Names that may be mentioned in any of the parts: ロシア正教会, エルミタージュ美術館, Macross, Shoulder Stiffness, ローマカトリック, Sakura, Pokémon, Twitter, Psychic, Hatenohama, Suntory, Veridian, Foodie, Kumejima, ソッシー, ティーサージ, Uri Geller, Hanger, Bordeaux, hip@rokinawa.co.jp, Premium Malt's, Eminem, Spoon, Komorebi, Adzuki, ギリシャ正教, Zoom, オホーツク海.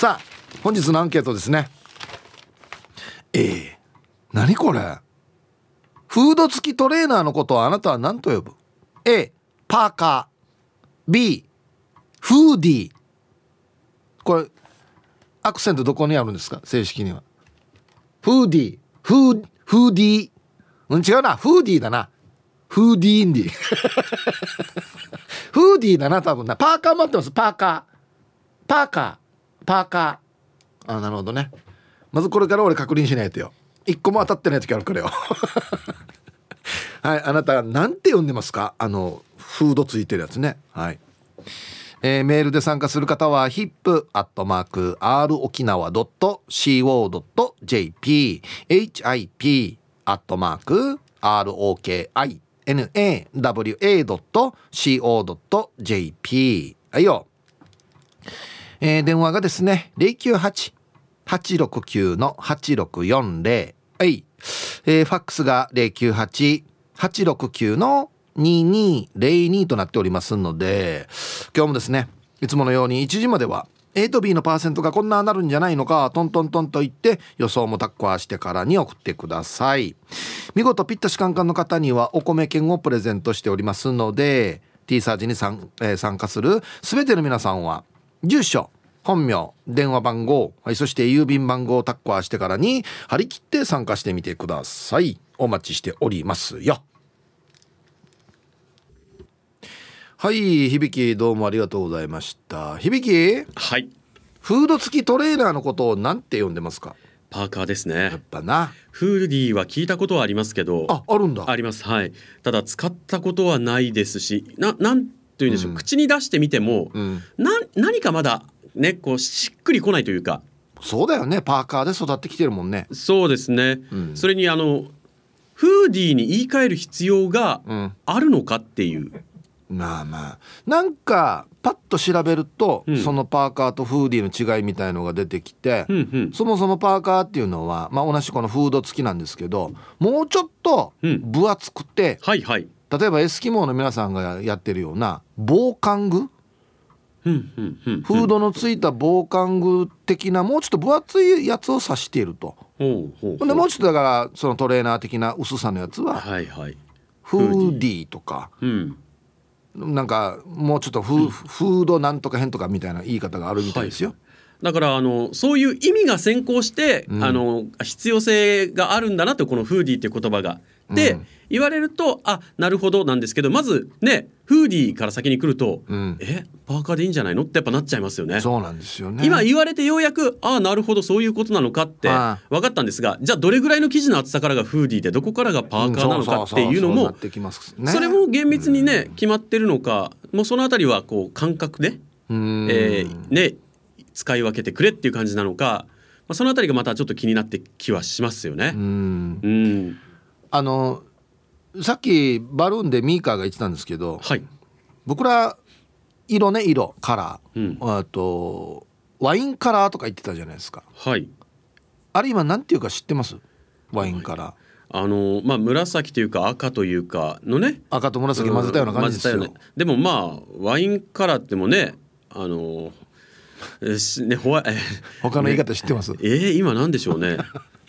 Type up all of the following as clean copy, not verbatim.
さあ本日のアンケートですね。何これ。フード付きトレーナーのことをあなたは何と呼ぶ？ A. パーカー B. フーディー。これアクセントどこにあるんですか？正式にはフーディー、フーディー、違うな、フーディーだな、フーディーンディーフーディーだな多分な。パーカー待ってます。パーカー。あ、なるほどね。まずこれから俺確認しないとよ。一個も当たってない時あるからよはい、あなたなんて呼んでますか？フードついてるやつね。はい、メールで参加する方は hip@rokinawa.co.jp hip@rokinawa.co.jp。 はいよ、電話がですね 098-869-8640、 はい、ファックスが 098-869-2202 となっておりますので、今日もですねいつものように1時までは A と B のパーセントがこんななるんじゃないのかトントントンと言って予想もタッコアしてからに送ってください。見事ピッタシカンカンの方にはお米券をプレゼントしておりますので、 T サージに参加する全ての皆さんは住所、本名、電話番号、はい、そして郵便番号をタッコアしてからに張り切って参加してみてください。お待ちしておりますよ。はい、響きどうもありがとうございました。響き、はい、フード付きトレーナーのことをなんて呼んでますか？パーカーですね。やっぱな。フーディーは聞いたことはありますけど。あるんだ。あります、はい、ただ使ったことはないですし、なんというんでしょう、口に出してみても、何かまだね、こうしっくりこないというか。そうだよね、パーカーで育ってきてるもんね。そうですね、それにフーディーに言い換える必要があるのかっていう、まあまあ、なんかパッと調べると、そのパーカーとフーディーの違いみたいのが出てきて、そもそもパーカーっていうのは、まあ、同じこのフード付きなんですけど、もうちょっと分厚くて、例えばエスキモーの皆さんがやってるような防寒具、フードのついた防寒具的なもうちょっと分厚いやつを指していると。でもうちょっとだからそのトレーナー的な薄さのやつは、フーディーとか、なんかもうちょっとフードなんとか変とかみたいな言い方があるみたいですよ、だからそういう意味が先行して、必要性があるんだなと、このフーディーっていう言葉がで、言われるとあ、なるほどなんですけど、まずねフーディーから先に来ると、パーカーでいいんじゃないのってやっぱなっちゃいますよね。そうなんですよね。今言われてようやくなるほどそういうことなのかって分かったんですが、じゃあどれぐらいの生地の厚さからがフーディーでどこからがパーカーなのかっていうのも、それも厳密にね決まってるのか、もうそのあたりはこう感覚でね使い分けてくれっていう感じなのか、そのあたりがまたちょっと気になってきはしますよね。さっきバルーンでミーカーが言ってたんですけど、僕ら色ね、カラー、あとワインカラーとか言ってたじゃないですか、あれ今なんていうか知ってます？ワインカラー、まあ、紫というか赤というかのね、赤と紫混ぜたような感じですよ、でもまあワインカラーってもね、ね、他の言い方知ってます？今なんでしょうね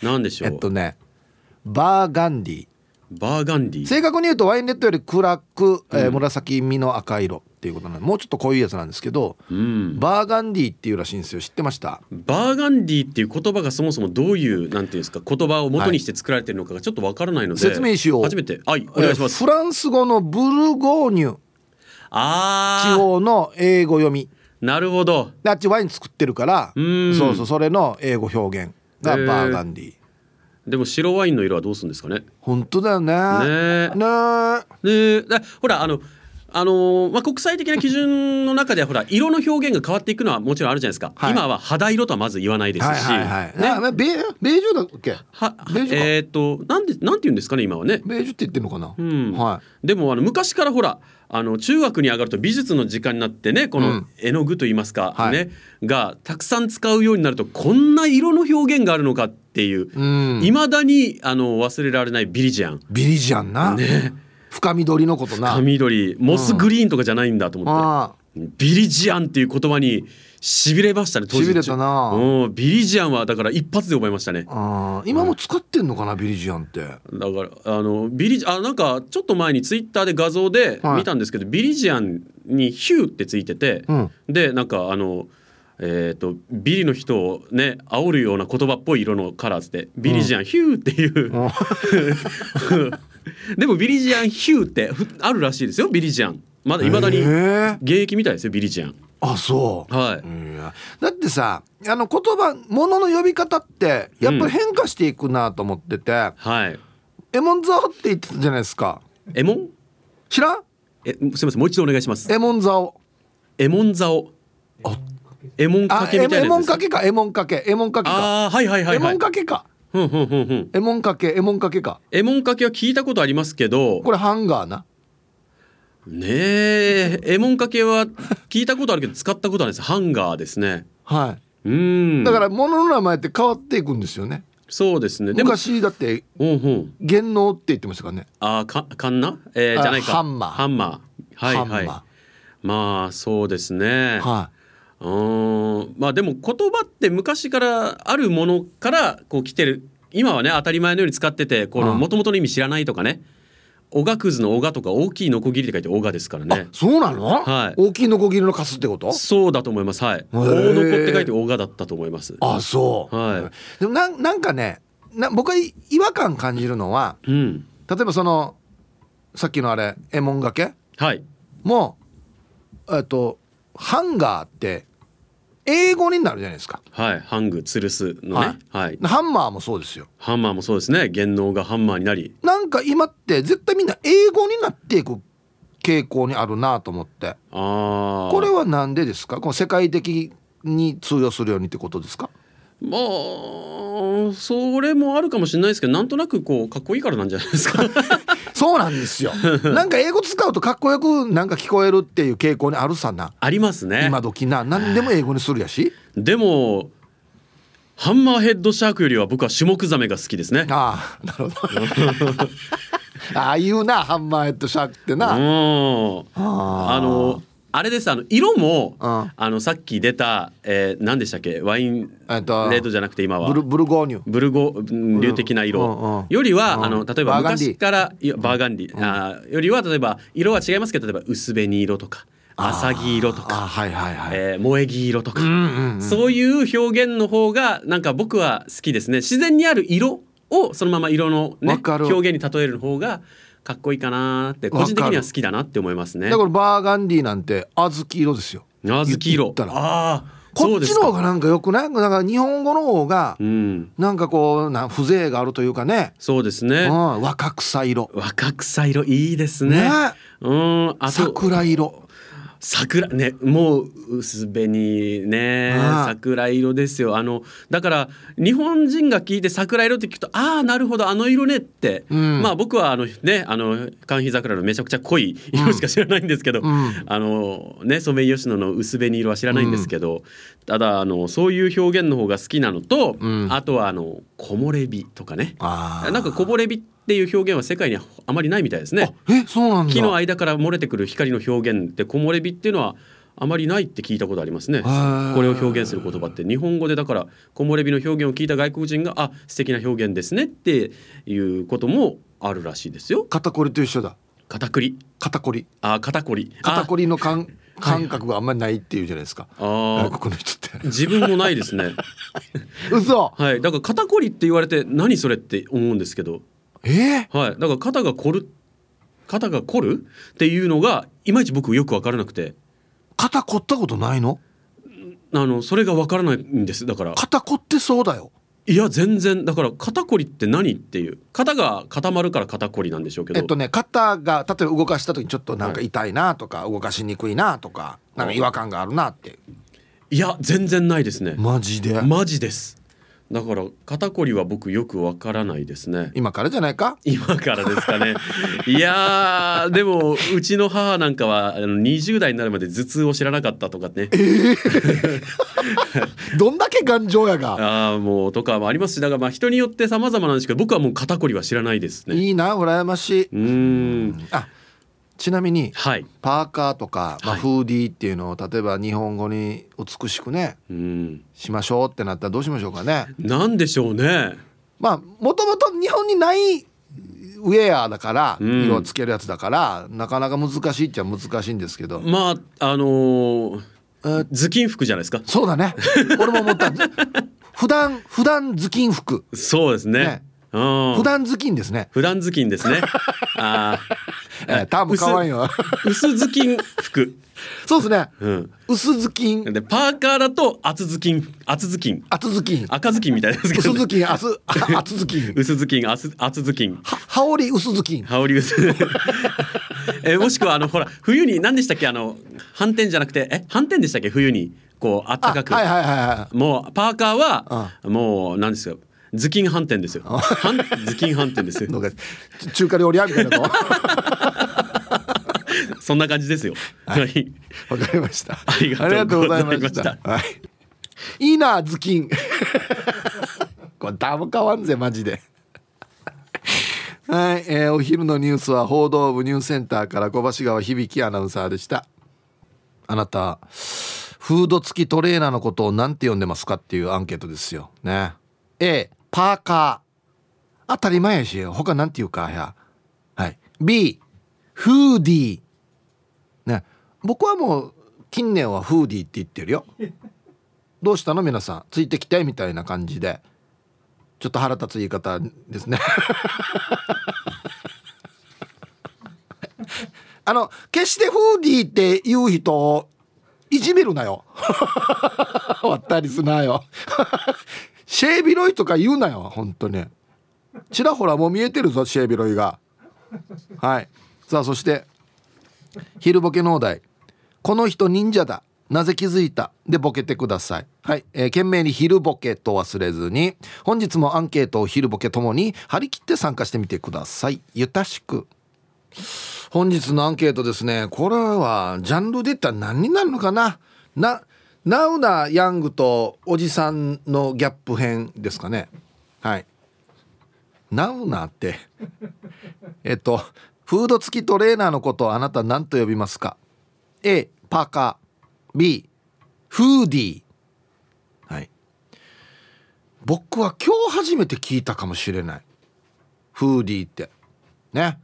なんでしょうバーガンディ。正確に言うとワインレッドより暗く、紫身の赤色っていうことなので、もうちょっと濃いやつなんですけど、バーガンディっていうらしいんですよ。知ってました？バーガンディっていう言葉がそもそもどういうなんていうんですか、言葉を元にして作られてるのかがちょっとわからないので、説明しよう。初めて、お願いします。フランス語のブルゴーニュ地方の英語読み。なるほど。あっちワイン作ってるから、そうそう、それの英語表現がバーガンディ、でも白ワインの色はどうするんですかね。本当だよね。ほらまあ、国際的な基準の中ではほら色の表現が変わっていくのはもちろんあるじゃないですか、今は肌色とはまず言わないですし、ベージュだっけ？なんて言うんですかね今はね。ベージュって言ってるのかな、でも昔からほら中学に上がると美術の時間になってね、この絵の具といいますか、がたくさん使うようになると、こんな色の表現があるのかっていう、未だに忘れられないビリジャン。ビリジャンな、深緑のことな。深緑、モスグリーンとかじゃないんだと思って、ビリジアンっていう言葉に痺れましたね当時。痺れたな。ビリジアンはだから一発で覚えましたね。あ、今も使ってんのかな、ビリジアンって。だからビリジアンなんかちょっと前にツイッターで画像で見たんですけど、はい、ビリジアンにヒューってついてて、うん、でなんかビリの人をね煽るような言葉っぽい色のカラーでビリジアンヒューっていう、うん、でもビリジアンヒューってあるらしいですよ。ビリジアンまだいまだに現役みたいですよ、ビリジアン。あ、そう、はい、うん、だってさ言葉物の呼び方ってやっぱり変化していくなと思ってて、うん、はい、エモンザオって言ってたじゃないですか。エモン知らん？すいません、もう一度お願いします。エモンザオ、エモンザオ、あ、エモンかけみたいなやつです。エモンかけか、エモンかけ、エモンかけか、あ、はいはいはいはい、エモンかけか、ふんふんふんふん、エモンかけ、エモンかけか、エモンかけは聞いたことありますけど、これハンガーなねえ、エモンかけは聞いたことあるけど使ったことはないです。ハンガーですね。はい。だから物の名前って変わっていくんですよね。そうですね。でも昔だって元能って言ってましたからね。あ、カンナ、じゃないか。ハンマー。ハンマー。はいはい。まあそうですね。はい。まあでも言葉って昔からあるものからこう来てる。今はね当たり前のように使ってて、この元々の意味知らないとかね。おがくずのおがとか大きいノコギリって書いておがですからね。あ、そうなの、はい、大きいノコギリのカスってこと。そうだと思います。はい、大ノコって書いておがだったと思います。あ、そう、はい、でも なんかね僕は違和感感じるのは、うん、例えばそのさっきのあれエモンがけ、はい、もうハンガーって英語になるじゃないですか。はい、ハング吊るすのね、はいはい、ハンマーもそうですよ。ハンマーもそうですね。元能がハンマーになり、なんか今って絶対みんな英語になっていく傾向にあるなと思って。あ、これはなんでですか？この世界的に通用するようにってことですか？まあそれもあるかもしれないですけど、なんとなくこうかっこいいからなんじゃないですか。そうなんですよ。なんか英語使うとかっこよくなんか聞こえるっていう傾向にあるさな。ありますね。今時な何でも英語にするやし。でもハンマーヘッドシャークよりは僕はシュモクザメが好きですね。ああ、なるほど。ああいうなハンマーヘッドシャークってな。あれです。色も、うん、さっき出た、何でしたっけ、ワインレードじゃなくて今はブルゴーニュ的な色、うんうん、よりは、うん、例えば昔からバーガンディ、うん、よりは例えば色は違いますけど、例えば薄紅色とか浅黄色とか、はいはいはい、萌え黄色とか、うんうんうん、そういう表現の方がなんか僕は好きですね。自然にある色をそのまま色の、ね、表現に例える方がかっこいいかなって個人的には好きだなって思いますね。だからバーガンディなんて小豆色ですよ。小豆色。ああ、こっちの方がなんかよくない？なんか日本語の方がなんかこう風情があるというかね。そうですね。うん、若草色。若草色いいですね。ね、うん、あと桜色。桜ね、もう薄紅ね、桜色ですよ。だから日本人が聞いて桜色って聞くと、ああなるほどあの色ねって、うん、まあ僕はね寒緋桜のめちゃくちゃ濃い色しか知らないんですけど、うん、ねソメイヨシノの薄紅色は知らないんですけど、うん、ただそういう表現の方が好きなのと、うん、あとは木漏れ日とかね、なんか木漏れ日っていう表現は世界にあまりないみたいですね。え、そうなんだ。木の間から漏れてくる光の表現って木漏れ日っていうのはあまりないって聞いたことありますね。これを表現する言葉って日本語で、だから木漏れ日の表現を聞いた外国人が、あ、素敵な表現ですねっていうこともあるらしいですよ。肩こりと一緒だ。肩こり、肩こり、あ、肩こり、肩こりの感覚があんまりないっていうじゃないですか。あ、外国の人って自分もないですね。嘘。はい、だから肩こりって言われて何それって思うんですけど、はい、だから肩が凝るっていうのがいまいち僕よく分からなくて。肩凝ったことないの？それが分からないんです。だから肩凝ってそうだよ。いや全然。だから肩こりって何っていう、肩が固まるから肩こりなんでしょうけど、肩が例えば動かした時にちょっとなんか痛いなとか、はい、動かしにくいなとか、なんか違和感があるなって。いや全然ないですね。マジです。だから肩こりは僕よくわからないですね。今からじゃないか？今からですかね。いやでもうちの母なんかは20代になるまで頭痛を知らなかったとかね、どんだけ頑丈やが。あ、もうとかもありますし、だからまあ人によって様々なんですけど、僕はもう肩こりは知らないですね。いいな、羨ましい。うん。あ、ちなみに、はい、パーカーとか、フーディーっていうのを例えば日本語に美しくね、しましょうってなったらどうしましょうかね。なんでしょうね。まあもともと日本にないウェアだから、色をつけるやつだからなかなか難しいっちゃ難しいんですけど、まあ頭巾服じゃないですか。そうだね、俺も思った。普段頭巾服。そうですね、うん、普段頭巾ですねあ多分可愛いよ。薄頭巾服。そうですね、薄頭巾でパーカーだと厚頭巾赤頭巾みたいですけど、ね、薄頭巾羽織薄頭巾もしくはほら冬に何でしたっけ、半天じゃなくて半天でしたっけ、冬にこうあったかく、もうパーカーは、もう何ですよ、頭巾反転ですよ。頭巾反転ですよ。中華料理屋みたいなの。そんな感じですよ。はい。わかりました。ありがとうございました。はい。いいな頭巾。これダム変わんぜマジで。はい、お昼のニュースは報道部ニュースセンターから小橋川響アナウンサーでした。あなたフード付きトレーナーのことをなんて呼んでますかっていうアンケートですよね。A、パーカー、当たり前やし他なんていうかや、はい、B、フーディー、ね、僕はもう近年はフーディーって言ってるよ。どうしたの皆さん、ついてきてみたいな感じでちょっと腹立つ言い方ですね。決してフーディーって言う人をいじめるなよ。割ったりすなよ。シェービロイとか言うなよ本当に。ちらほらもう見えてるぞシェービロイが。はい。さあそして昼ボケのお題、この人忍者だなぜ気づいたでボケてください。はい、懸命に昼ボケと忘れずに、本日もアンケートを昼ボケともに張り切って参加してみてください。ゆたしく。本日のアンケートですね、これはジャンルでいったら何になるのかな。ナウなヤングとおじさんのギャップ編ですかね。はい。ナウなってフード付きトレーナーのことをあなた何と呼びますか。 A パーカー、 B フーディー。はい。僕は今日初めて聞いたかもしれない、フーディーってね。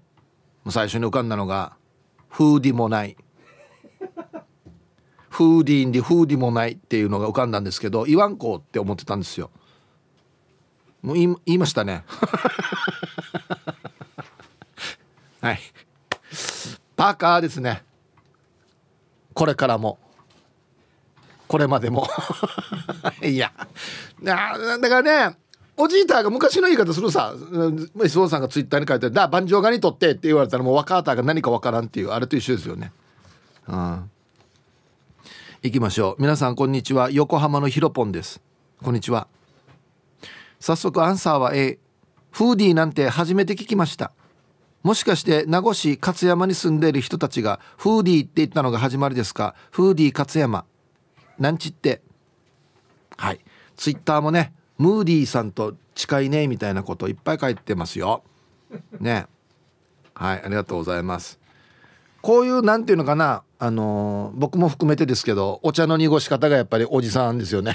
最初に浮かんだのがフーディーもない、フーディーでフーディーもないっていうのが浮かんだんですけど、言わんこうって思ってたんですよ。もう言いましたね。はい、パーカーですね。これからもこれまでもいやだからね、おじいたが昔の言い方するさ、S.O. さんがツイッターに書いてだバンジョーガにとってって言われたらもう若たが何かわからんっていうあれと一緒ですよね。うん。行きましょう。皆さんこんにちは、横浜のひろぽんです。こんにちは。早速アンサーは A、 フーディーなんて初めて聞きました。もしかして名護市勝山に住んでいる人たちがフーディーって言ったのが始まりですか。フーディー勝山なんちって。はい、ツイッターもねムーディーさんと近いねみたいなこといっぱい書いてますよね。はい、ありがとうございます。こういうなんていうのかな、僕も含めてですけど、お茶の濁し方がやっぱりおじさんですよね。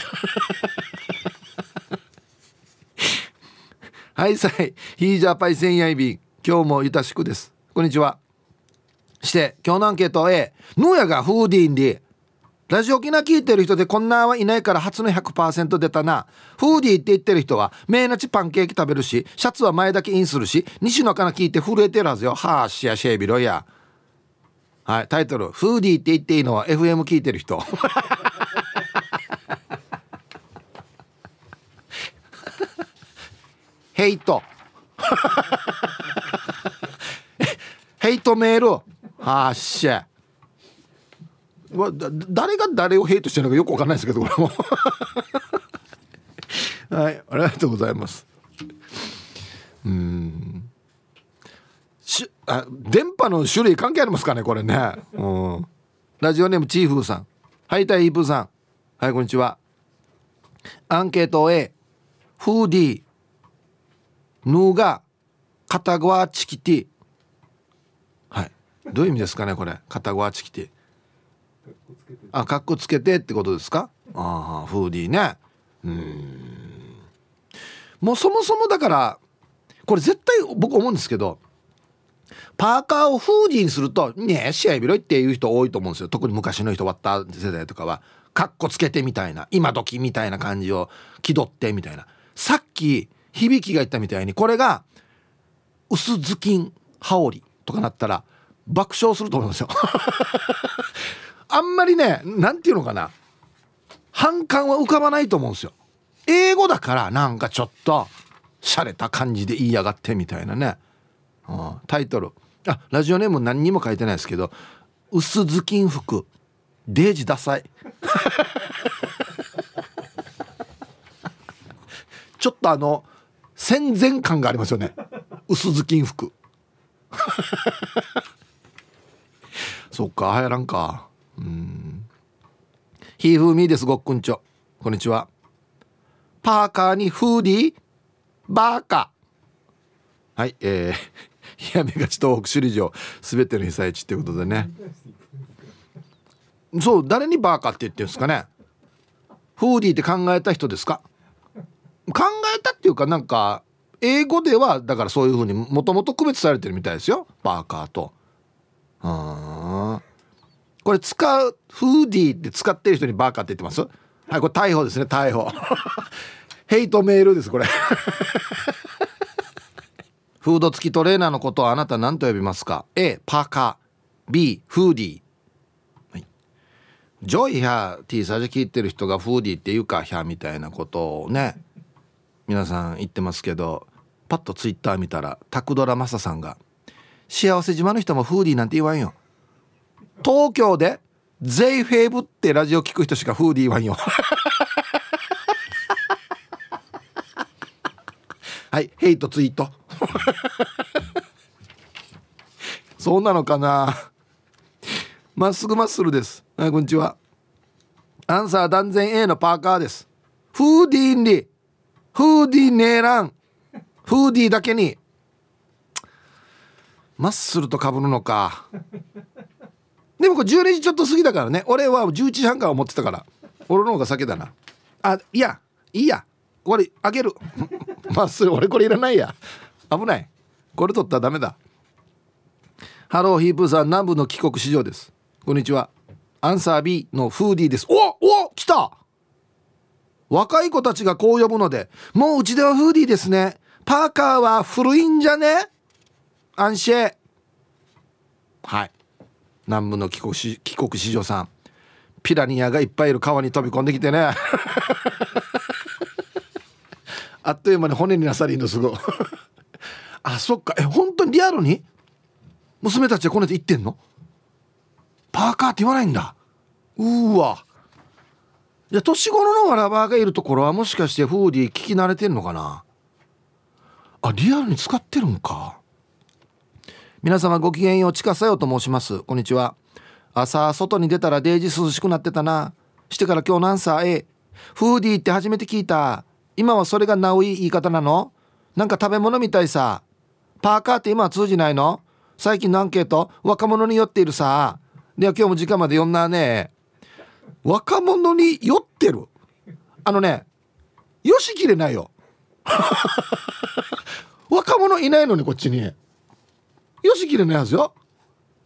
はいさい、ヒージャーパイセンヤイビン、今日もゆたしくです。こんにちは。して今日のアンケート A、 ノヤがフーディーンでラジオ機な聞いてる人でこんなはいないから初の 100% 出たな。フーディーって言ってる人はメーナチパンケーキ食べるし、シャツは前だけインするし、西野かな聞いて震えてるはずよ。はーしやシェービロイヤ。はい、タイトル、フーディーって言っていいのは FM 聞いてる人。ヘイト。ヘイトメール。はーしゃ。誰が誰をヘイトしてるのかよくわかんないですけど、これも。はい、ありがとうございます。電波の種類関係ありますかねこれね。うん。ラジオネームチーフーさん、はいタイープーさん、はいこんにちは。アンケート A、 フーディーヌーがカタゴアチキティ。はい、どういう意味ですかねこれ、片ごあちきて、あ、かっこつけてってことですか。ああ、フーディーね。もうそもそもだからこれ絶対僕思うんですけど、パーカーをフーディーにするとねえ試合びろいっていう人多いと思うんですよ。特に昔の人割った世代とかはかっこつけてみたいな、今時みたいな感じを気取ってみたいな。さっき響きが言ったみたいにこれが薄ずきん羽織とかなったら爆笑すると思うんですよあんまりね、なんていうのかな、反感は浮かばないと思うんですよ。英語だからなんかちょっと洒落た感じで言いやがってみたいなね。タイトル、あ、ラジオネーム何にも書いてないですけど、薄ずきん服デージダサいちょっと戦前感がありますよね、薄ずきん服そっか、流行らんか。ひーふーみーです。ごっくんちょ、こんにちは。パーカーにフーディーバーカー。はい、冷やめがち東北首里城すべての被災地ってことでねそう、誰にバーカーって言ってるんですかね。フーディーって考えた人ですか。考えたっていうか、なんか英語ではだからそういう風にもともと区別されてるみたいですよ、バーカーと。これ使う、フーディーって使ってる人にバーカーって言ってます。はい、これ逮捕ですね、逮捕ヘイトメールですこれフード付きトレーナーのことをあなた何と呼びますか。 A パーカー、 B フーディー。ジョイヒャー T サージ聞いてる人がフーディーっていうかヒャーみたいなことをね皆さん言ってますけど、パッとツイッター見たらタクドラマサさんが幸せ島の人もフーディーなんて言わんよ、東京でゼイフェーブってラジオ聞く人しかフーディー言わんよはいヘイトツイートそうなのかな。まっすぐマッスルです。はい、こんにちは。アンサー断然 A のパーカーです。フーディーにフーディーねーらん、フーディーだけにマッスルと被るのかでもこれ12時ちょっと過ぎだからね、俺は11時半から思ってたから、俺の方が先だな。あ、いやいいや、これあげるマッスル、俺これいらないや、危ない、これ取ったらダメだ。ハローヒープーさん、南部の帰国市場です。こんにちは。アンサー B のフーディーです。お来た、若い子たちがこう呼ぶのでもううちではフーディーですね。パーカーは古いんじゃね、アンシェ。はい、南部の帰国子女さん、ピラニアがいっぱいいる川に飛び込んできてねあっという間に骨になさりんのすごあ、そっか、本当にリアルに娘たちはこねて行ってんの、パーカーって言わないんだ。うわ、いや年頃のわらばがいるところはもしかしてフーディー聞き慣れてんのかな。あ、リアルに使ってるんか。皆様ごきげんよう、ちかさよと申します。こんにちは。朝外に出たらデージ涼しくなってたな、してから今日のアンサー A フーディーって初めて聞いた。今はそれがナウイ言い方なの、なんか食べ物みたいさ。パーカーって今は通じないの、最近のアンケート若者に寄っているさ。では今日も時間まで読んだね。若者に酔ってる、よしきれないよ若者いないのにこっちによしきれないはずよ。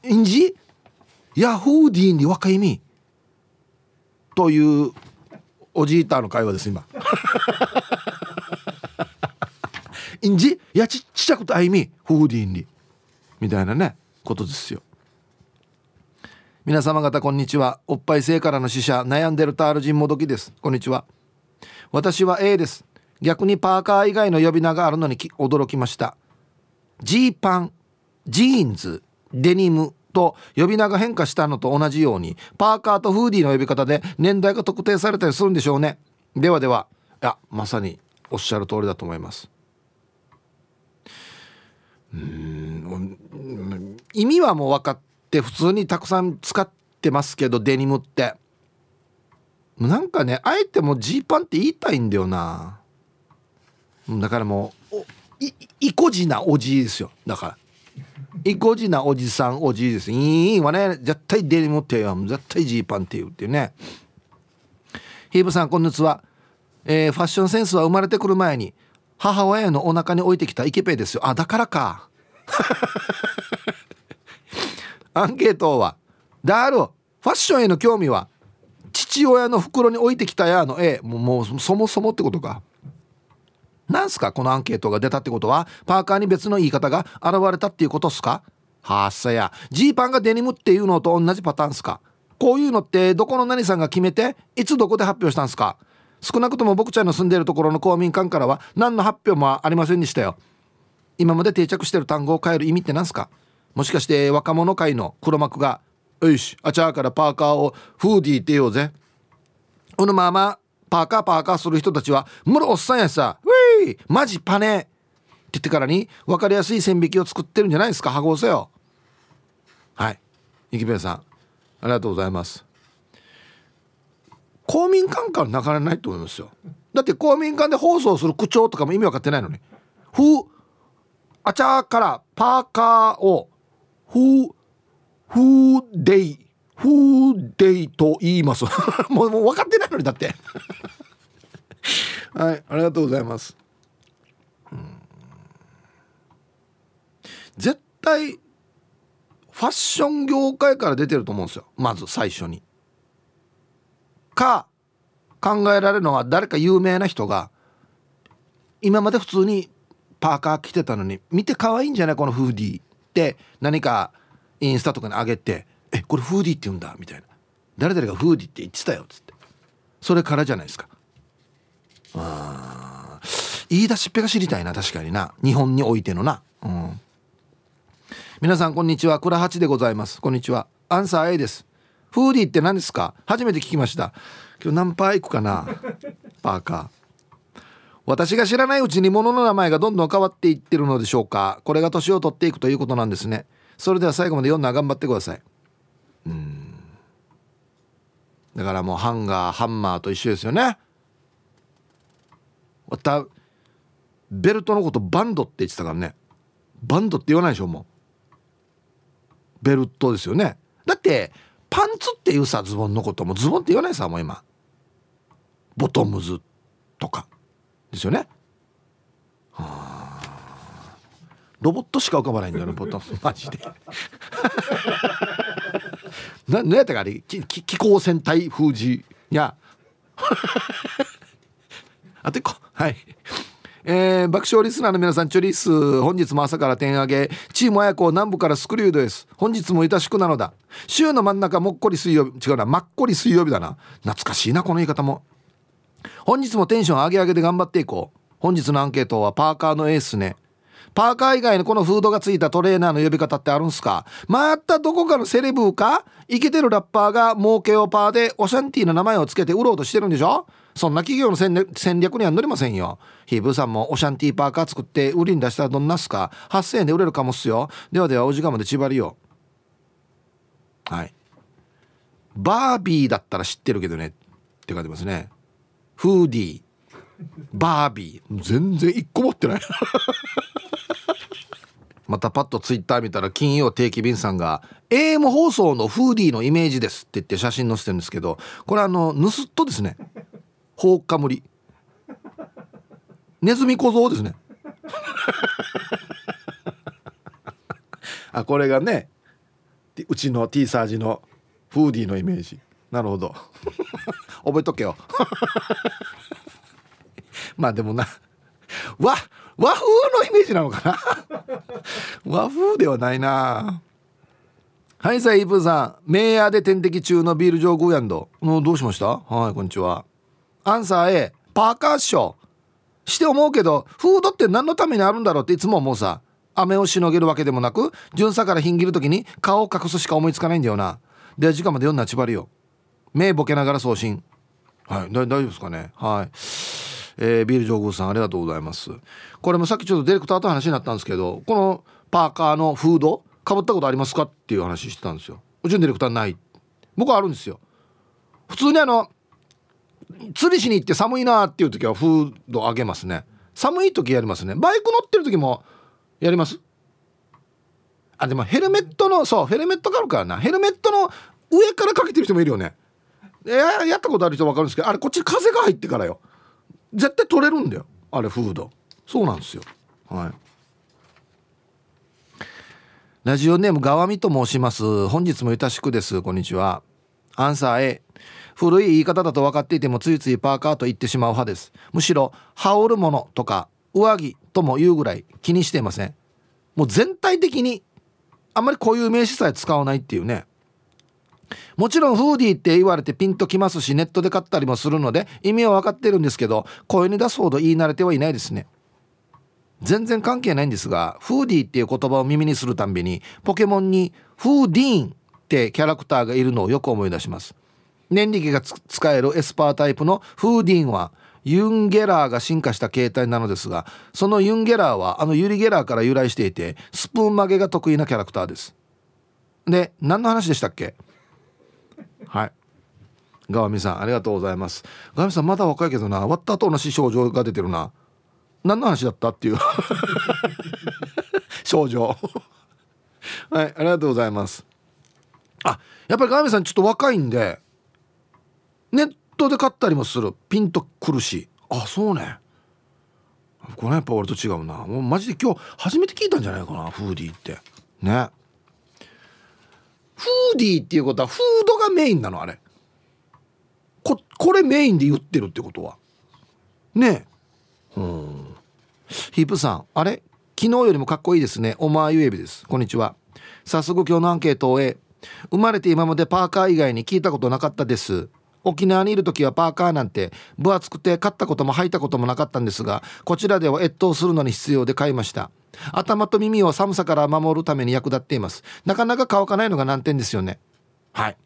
インジヤフーディーに若いみというおじいたの会話です今インジやちっちゃくとあいみフーディーにみたいなねことですよ。皆様方こんにちは。おっぱい性からの死者悩んでるタール人もどきです。こんにちは。私は A です。逆にパーカー以外の呼び名があるのに驚きました。ジーパン、ジーンズ、デニムと呼び名が変化したのと同じようにパーカーとフーディーの呼び方で年代が特定されたりするんでしょうね。ではでは。いや、まさにおっしゃる通りだと思います。意味はもう分かって普通にたくさん使ってますけど、デニムってなんかね、あえてもうジーパンって言いたいんだよな。だからもういこじなおじいですよ。だから意固地なおじさんおじいです。いいわね、絶対デニムって言う、絶対ジーパンって言うっていうね。ヒーブさんこんにちは、ファッションセンスは生まれてくる前に母親のお腹に置いてきたイケペイですよ。あ、だからか。アンケートはだろファッションへの興味は父親の袋に置いてきたやの A、 もうそもそもってことか。なんすかこのアンケートが出たってことはパーカーに別の言い方が現れたっていうことっすか。はっさや、ジーパンがデニムっていうのと同じパターンっすか。こういうのってどこの何さんが決めていつどこで発表したんすか。少なくとも僕ちゃんの住んでいるところの公民館からは何の発表もありませんでしたよ。今まで定着してる単語を変える意味って何すか。もしかして若者界の黒幕がよしあちゃーからパーカーをフーディーって言おうぜ、このままパーカーパーカーする人たちはむろおっさんやさ、ウィーマジパネって言ってからに分かりやすい線引きを作ってるんじゃないですか。はごうせよ。はいイキペイさんありがとうございます。公民館からなかなかないと思いますよ。だって公民館で放送する口調とかも意味分かってないのに、フーあちゃーからパーカーをフーデイと言います。もう分かってないのにだってはいありがとうございます。絶対ファッション業界から出てると思うんですよ。まず最初にか考えられるのは誰か有名な人が今まで普通にパーカー着てたのに見て可愛いんじゃないこのフーディーって何かインスタとかに上げて、えこれフーディーって言うんだみたいな、誰々がフーディーって言ってたよつって、それからじゃないですか。あ言い出しっぺが知りたいな。確かにな、日本においてのな、うん、皆さんこんにちは、倉八でございます。こんにちは、アンサー A です。フーディーって何ですか。初めて聞きました。今日何パーいくかなパーカー。私が知らないうちに物の名前がどんどん変わっていってるのでしょうか。これが年を取っていくということなんですね。それでは最後まで読んだら頑張ってください。だからもうハンガーハンマーと一緒ですよね。またベルトのことバンドって言ってたからね。バンドって言わないでしょ。もうベルトですよね。だってパンツっていうさ、ズボンのこともズボンって言わないさ、もう今ボトムズとかですよね。はあ、ロボットしか浮かばないんだよね、ボトムマジで。何やったかあれ、気候戦隊風磁や。あてこはい、爆笑リスナーの皆さん、チョリス本日も朝から点上げ、チームあやこ南部からスクリュードです。本日もいたしくなのだ。週の真ん中もっこり水曜日、違うな、まっこり水曜日だな。懐かしいなこの言い方も。本日もテンション上げ上げで頑張っていこう。本日のアンケートはパーカーのエースね。パーカー以外のこのフードがついたトレーナーの呼び方ってあるんすか。またどこかのセレブかイケてるラッパーが儲けをパーでオシャンティーの名前をつけて売ろうとしてるんでしょ。そんな企業の戦略には乗りませんよ。ヒーブーさんもオシャンティーパーカー作って売りに出したらどんなっすか。8000円で売れるかもっすよ。ではではお時間までちばりよ。はい、バービーだったら知ってるけどねって書いてますね。フーディーバービー全然一個持ってないまたパッとツイッター見たら金曜定期便さんが AM 放送のフーディーのイメージですって言って写真載せてるんですけど、これヌスッとですね、ホウカムリネズミ小僧ですねあ、これがねうちの T サージのフーディーのイメージ。なるほど覚えとけよまあでもな、和風のイメージなのかな和風ではないな。はいさあ、イープーさん、メイヤーで点滴中のビール上グーヤンド、どうしました。はい、こんにちは。アンサー A パーカーっしょ。して思うけどフードって何のためにあるんだろうっていつも思うさ。雨をしのげるわけでもなく巡査からひんぎるときに顔を隠すしか思いつかないんだよな。では時間まで読んなちばりよ。目ボケながら送信。はい、大丈夫ですかね。はい、ビール上宮さんありがとうございます。これもさっきちょっとディレクターと話になったんですけど、このパーカーのフードかぶったことありますかっていう話してたんですよ。うちのディレクターない、僕はあるんですよ。普通に釣りしに行って寒いなーっていう時はフードあげますね。寒い時やりますね。バイク乗ってる時もやります。あ、でもヘルメットの、そうヘルメットがあるからな、ヘルメットの上からかけてる人もいるよね。やったことある人分かるんですけど、あれこっち風が入ってからよ、絶対取れるんだよあれフード。そうなんですよ。はい。ラジオネームガワミと申します。本日もゆたしくです。こんにちは。アンサー A、 古い言い方だと分かっていてもついついパーカーと言ってしまう派です。むしろ羽織るものとか上着とも言うぐらい気にしていません。もう全体的にあんまりこういう名詞さえ使わないっていうね。もちろんフーディーって言われてピンときますし、ネットで買ったりもするので意味は分かってるんですけど、声に出すほど言い慣れてはいないですね。全然関係ないんですが、フーディーっていう言葉を耳にするたんびにポケモンにフーディーンってキャラクターがいるのをよく思い出します。年力が使えるエスパータイプのフーディーンはユンゲラーが進化した形態なのですが、そのユンゲラーはあのユリゲラーから由来していて、スプーン曲げが得意なキャラクターです。で、何の話でしたっけ？はい、ガワミさんありがとうございます。ガワミさんまだ若いけどな、終わった後の症状が出てるな。何の話だったっていう症状はい、ありがとうございます。あ、やっぱりガミさんちょっと若いんでネットで買ったりもする、ピンとくるし。あ、そうね、これやっぱ俺と違うな。もうマジで今日初めて聞いたんじゃないかな、フーディーってね。フーディーっていうことはフードがメインなのあれ。これメインで言ってるってことはねえ。ヒープさん、あれ昨日よりもかっこいいですね。オマーユエビです。こんにちは。早速今日のアンケートへ。生まれて今までパーカー以外に聞いたことなかったです。沖縄にいる時はパーカーなんて分厚くて買ったことも履いたこともなかったんですが、こちらでは越冬するのに必要で買いました。頭と耳を寒さから守るために役立っています。なかなか乾かないのが難点ですよね。はい。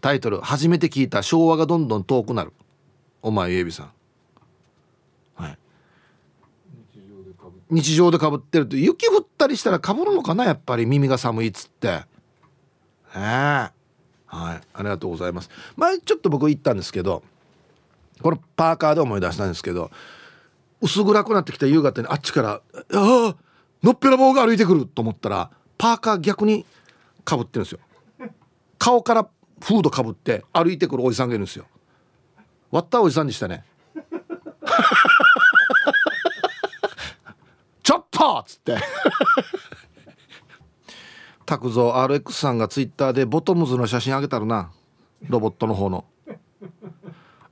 タイトル、初めて聞いた、昭和がどんどん遠くなる。オマーユエビさん、日常でかぶってると、雪降ったりしたらかぶるのかな、やっぱり耳が寒いっつって、ねえ。はい、ありがとうございます。前ちょっと僕言ったんですけど、これパーカーで思い出したんですけど、薄暗くなってきた夕方にあっちから「あ、のっぺらぼうが歩いてくる」と思ったら、パーカー逆にかぶってるんですよ。顔からフードかぶって歩いてくるおじさんがいるんですよ。割ったおじさんでしたねちょっとっつってタクゾー RX さんがツイッターでボトムズの写真あげたるな、ロボットの方の。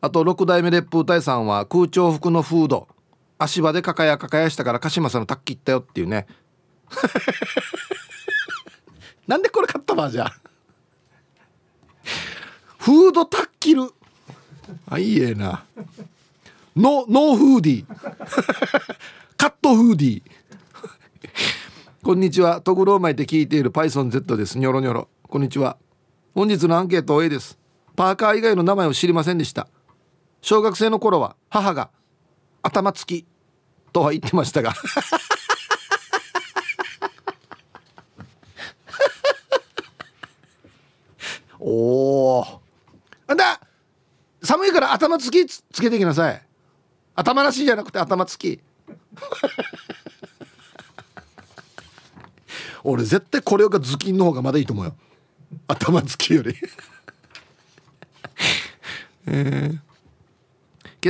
あと6代目烈風隊さんは空調服のフード足場でかかやかかやしたから鹿島さんのタッキー行ったよっていうねなんでこれ買ったばじゃフードタッキル、あ、いいえな。ノーフーディーカットフーディーこんにちは。トグローマイで聞いているパイソン Z です。ニョロニョロ。こんにちは。本日のアンケート A です。パーカー以外の名前を知りませんでした。小学生の頃は母が頭つきとは言ってましたがおー、あんた寒いから頭つきつけてきなさい。頭らしいじゃなくて頭つき俺絶対これより頭巾の方がまだいいと思うよ、頭つきより、今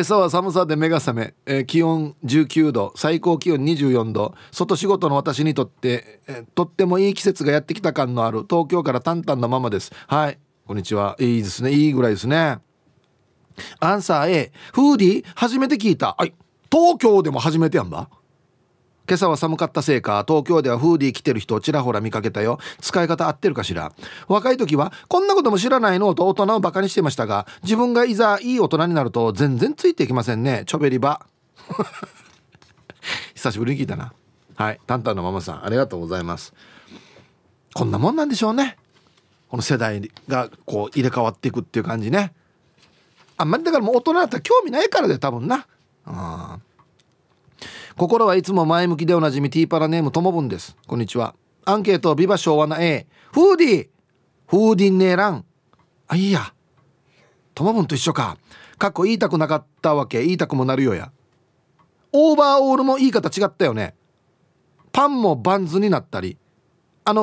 朝は寒さで目が覚め、気温19度、最高気温24度、外仕事の私にとって、とってもいい季節がやってきた感のある東京から淡々なままです。はい、こんにちは。いいですね、いいぐらいですね。アンサー A、 フーディー初めて聞いた。はい、東京でも初めてやんば。今朝は寒かったせいか東京ではフーディー着てる人をちらほら見かけたよ。使い方合ってるかしら。若い時はこんなことも知らないのと大人をバカにしてましたが、自分がいざいい大人になると全然ついていきませんね。ちょべりば久しぶりに聞いたな。はい、タンタンのママさんありがとうございます。こんなもんなんでしょうね、この世代がこう入れ替わっていくっていう感じね。あんまりだからもう大人だったら興味ないからで多分な。あ、心はいつも前向きでおなじみティーパラネームともぶんです。こんにちは。アンケートビバ昭和な A、 フーディーフーディンネーラン。あ、いいや、ともぶんと一緒か。かっこ言いたくなかったわけ、言いたくもなるよや。オーバーオールも言い方違ったよね。パンもバンズになったり、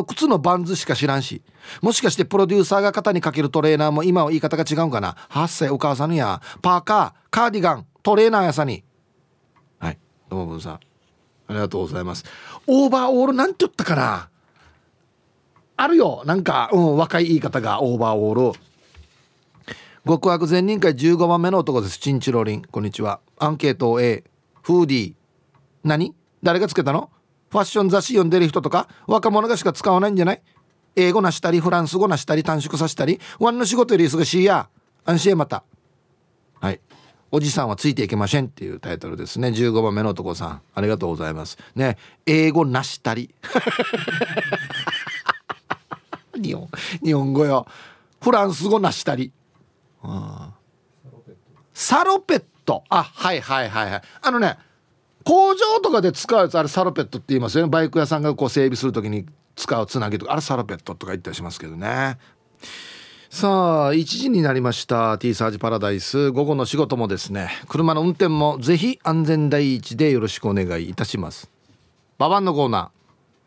靴のバンズしか知らんし、もしかしてプロデューサーが肩にかけるトレーナーも今は言い方が違うんかな。8歳お母さんやパーカーカーディガントレーナーやさに。はい、どうもぶんさんありがとうございます。オーバーオールなんて言ったかな、あるよなんか、若い言い方がオーバーオール。極悪善人会15番目の男です。チンチロリンこんにちは。アンケート A フーディー何誰がつけたの。ファッション雑誌読んでる人とか若者がしか使わないんじゃない。英語なしたりフランス語なしたり短縮させたりワンの仕事より忙しいや安心へまた。はい、おじさんはついていけませんっていうタイトルですね。15番目の男さんありがとうございますね。英語なしたり日本語よフランス語なしたり、サロペット。あ、はいはいはいはい。工場とかで使うやつあれサロペットって言いますよね。バイク屋さんがこう整備するときに使うつなぎとかあれサロペットとか言ったりしますけどね。さあ1時になりました。 T サージパラダイス午後の仕事もですね、車の運転もぜひ安全第一でよろしくお願いいたします。ババンのコーナ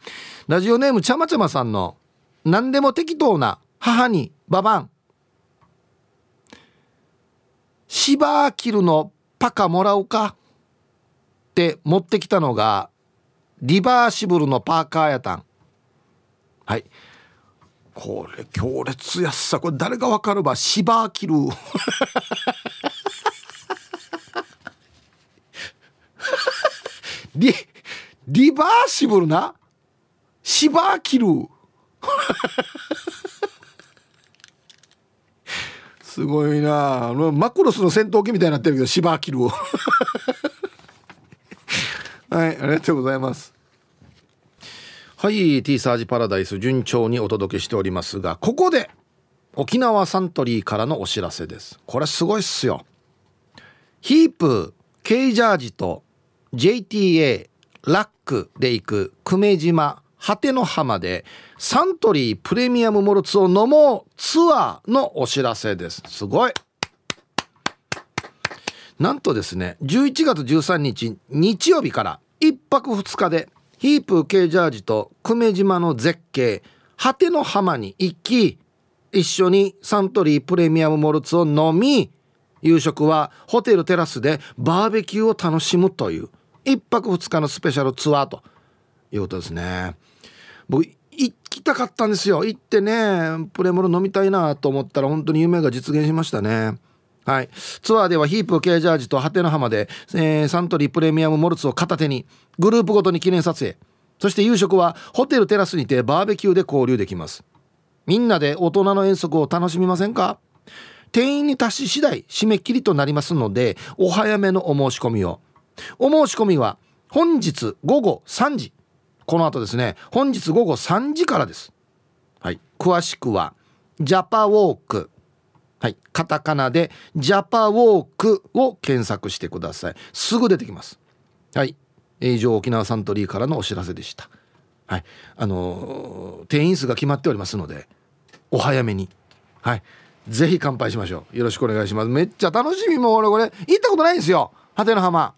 ー、ラジオネームちゃまちゃまさんの何でも適当な母にババン。シバーキルのパカもらうかって持ってきたのがリバーシブルのパーカーやたん。はい、これ強烈やっさ。これ誰が分かるばシバーキルリバーシブルなシバーキルすごいな。マクロスの戦闘機みたいになってるけどシバーキルはい、ありがとうございます。はい、T サージパラダイス順調にお届けしておりますが、ここで沖縄サントリーからのお知らせです。これすごいっすよ。ヒープ K ジャージと JTA ラックで行く久米島果ての浜でサントリープレミアムモルツを飲もうツアーのお知らせです。すごい。なんとですね、11月13日日曜日から1泊2日でヒープー系ジャージと久米島の絶景果ての浜に行き、一緒にサントリープレミアムモルツを飲み、夕食はホテルテラスでバーベキューを楽しむという1泊2日のスペシャルツアーということですね。僕行きたかったんですよ。行ってねプレモル飲みたいなと思ったら本当に夢が実現しましたね。はい、ツアーではヒープKジャージと果ての浜で、サントリープレミアムモルツを片手にグループごとに記念撮影、そして夕食はホテルテラスにてバーベキューで交流できます。みんなで大人の遠足を楽しみませんか。定員に達し次第締め切りとなりますのでお早めのお申し込みを。お申し込みは本日午後3時、この後ですね、本日午後3時からです。はい、詳しくはジャパウォーク、はい、カタカナでジャパウォークを検索してください。すぐ出てきます。はい、以上沖縄サントリーからのお知らせでした。はい、定員数が決まっておりますのでお早めに、はい、ぜひ乾杯しましょう。よろしくお願いします。めっちゃ楽しみ。もう俺これ行ったことないんですよ、果ての浜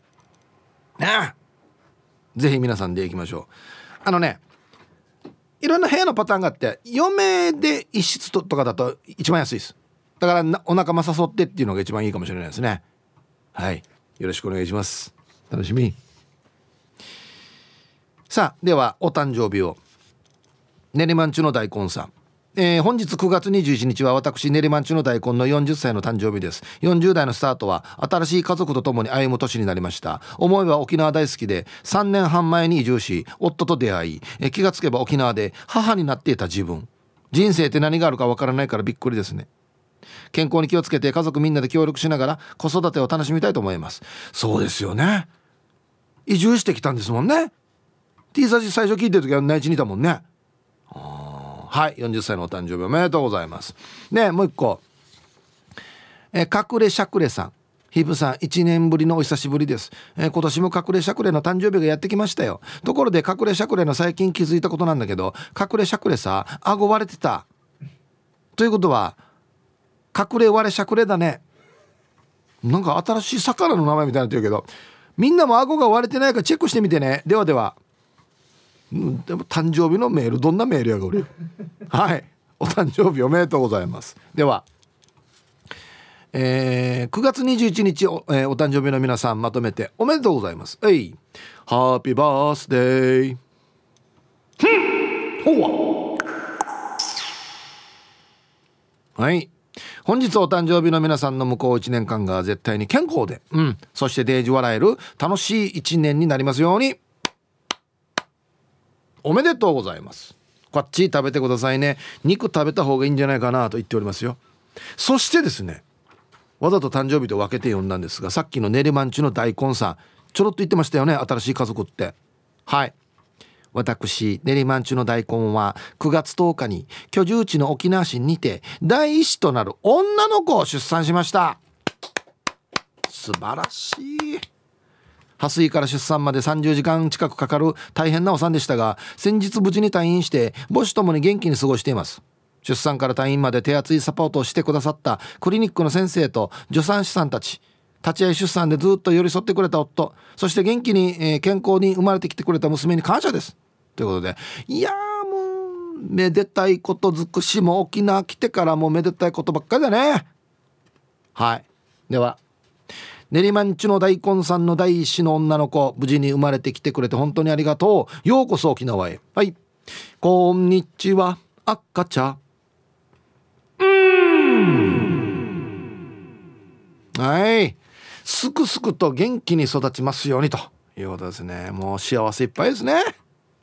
ね。ぜひ皆さんで行きましょう。いろんな部屋のパターンがあって、4名で1室とかだと一番安いです。だからお仲間誘ってっていうのが一番いいかもしれないですね。はい、よろしくお願いします。楽しみ。さあではお誕生日を。練馬んちゅの大根さん、本日9月21日は私練馬んちゅの大根の40歳の誕生日です。40代のスタートは新しい家族と共に歩む年になりました。思えば沖縄大好きで3年半前に移住し夫と出会い、気がつけば沖縄で母になっていた自分。人生って何があるかわからないからびっくりですね。健康に気をつけて家族みんなで協力しながら子育てを楽しみたいと思います。そうですよね、移住してきたんですもんね。 T サージ最初聞いてる時は内地にいたもんね。あ、はい、40歳のお誕生日おめでとうございますね。もう一個、隠れしゃくれさん、ヒープさん1年ぶりのお久しぶりです。今年も隠れしゃくれの誕生日がやってきましたよ。ところで隠れしゃくれの最近気づいたことなんだけど、隠れしゃくれさ顎割れてたということは隠れ割れしゃくれだね。なんか新しい魚の名前みたいになってるけど、みんなも顎が割れてないかチェックしてみてね。ではでは。でも誕生日のメール、どんなメールやが俺はい、お誕生日おめでとうございます。では、9月21日 お誕生日の皆さん、まとめておめでとうございます。えい、ハッピーバースデー。はい、本日お誕生日の皆さんの向こう1年間が絶対に健康で、そしてデージ笑える楽しい1年になりますように。おめでとうございます。こっち食べてくださいね。肉食べた方がいいんじゃないかなと言っておりますよ。そしてですね、わざと誕生日と分けて呼んだんですが、さっきの練馬んちの大根さん、ちょろっと言ってましたよね、新しい家族って。はい、私練馬んちの大根は9月10日に居住地の沖縄市にて第一子となる女の子を出産しました。素晴らしい。破水から出産まで30時間近くかかる大変なお産でしたが、先日無事に退院して母子ともに元気に過ごしています。出産から退院まで手厚いサポートをしてくださったクリニックの先生と助産師さんたち、立ち会い出産でずっと寄り添ってくれた夫、そして元気に、健康に生まれてきてくれた娘に感謝です、ということで。いやもうめでたいこと尽くし、も沖縄来てからもうめでたいことばっかりだね。はい、では練馬んちの大根さんの第一子の女の子、無事に生まれてきてくれて本当にありがとう。ようこそ沖縄へ。はい、こんにちは赤ちゃん。はい、すくすくと元気に育ちますようにということですね。もう幸せいっぱいですね。